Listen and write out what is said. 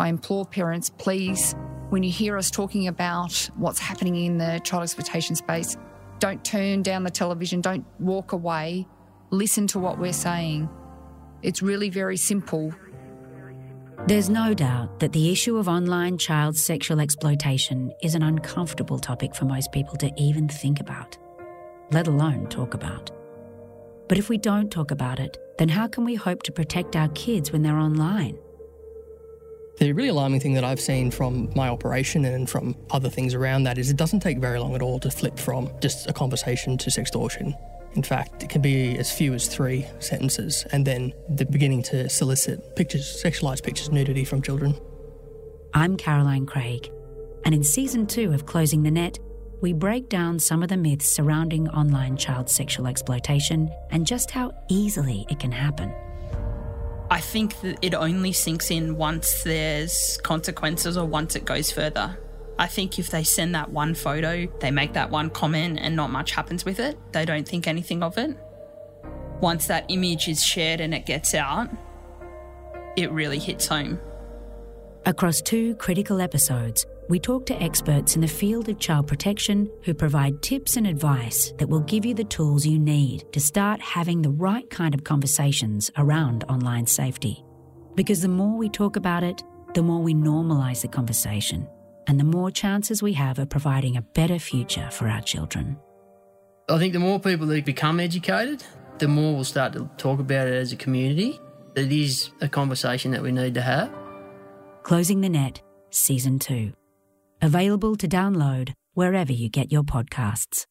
I implore parents, please, when you hear us talking about what's happening in the child exploitation space, don't turn down the television, don't walk away, listen to what we're saying. It's really very simple. There's no doubt that the issue of online child sexual exploitation is an uncomfortable topic for most people to even think about, let alone talk about. But if we don't talk about it, then how can we hope to protect our kids when they're online? The really alarming thing that I've seen from my operation and from other things around that is it doesn't take very long at all to flip from just a conversation to sextortion. In fact, it can be as few as 3 sentences, and then they're beginning to solicit pictures, sexualised pictures, nudity from children. I'm Caroline Craig, and in Season 2 of Closing the Net, we break down some of the myths surrounding online child sexual exploitation and just how easily it can happen. I think that it only sinks in once there's consequences or once it goes further. I think if they send that one photo, they make that one comment and not much happens with it, they don't think anything of it. Once that image is shared and it gets out, it really hits home. Across 2 critical episodes, we talk to experts in the field of child protection who provide tips and advice that will give you the tools you need to start having the right kind of conversations around online safety. Because the more we talk about it, the more we normalise the conversation, and the more chances we have of providing a better future for our children. I think the more people that become educated, the more we'll start to talk about it as a community. It is a conversation that we need to have. Closing the Net, Season 2. Available to download wherever you get your podcasts.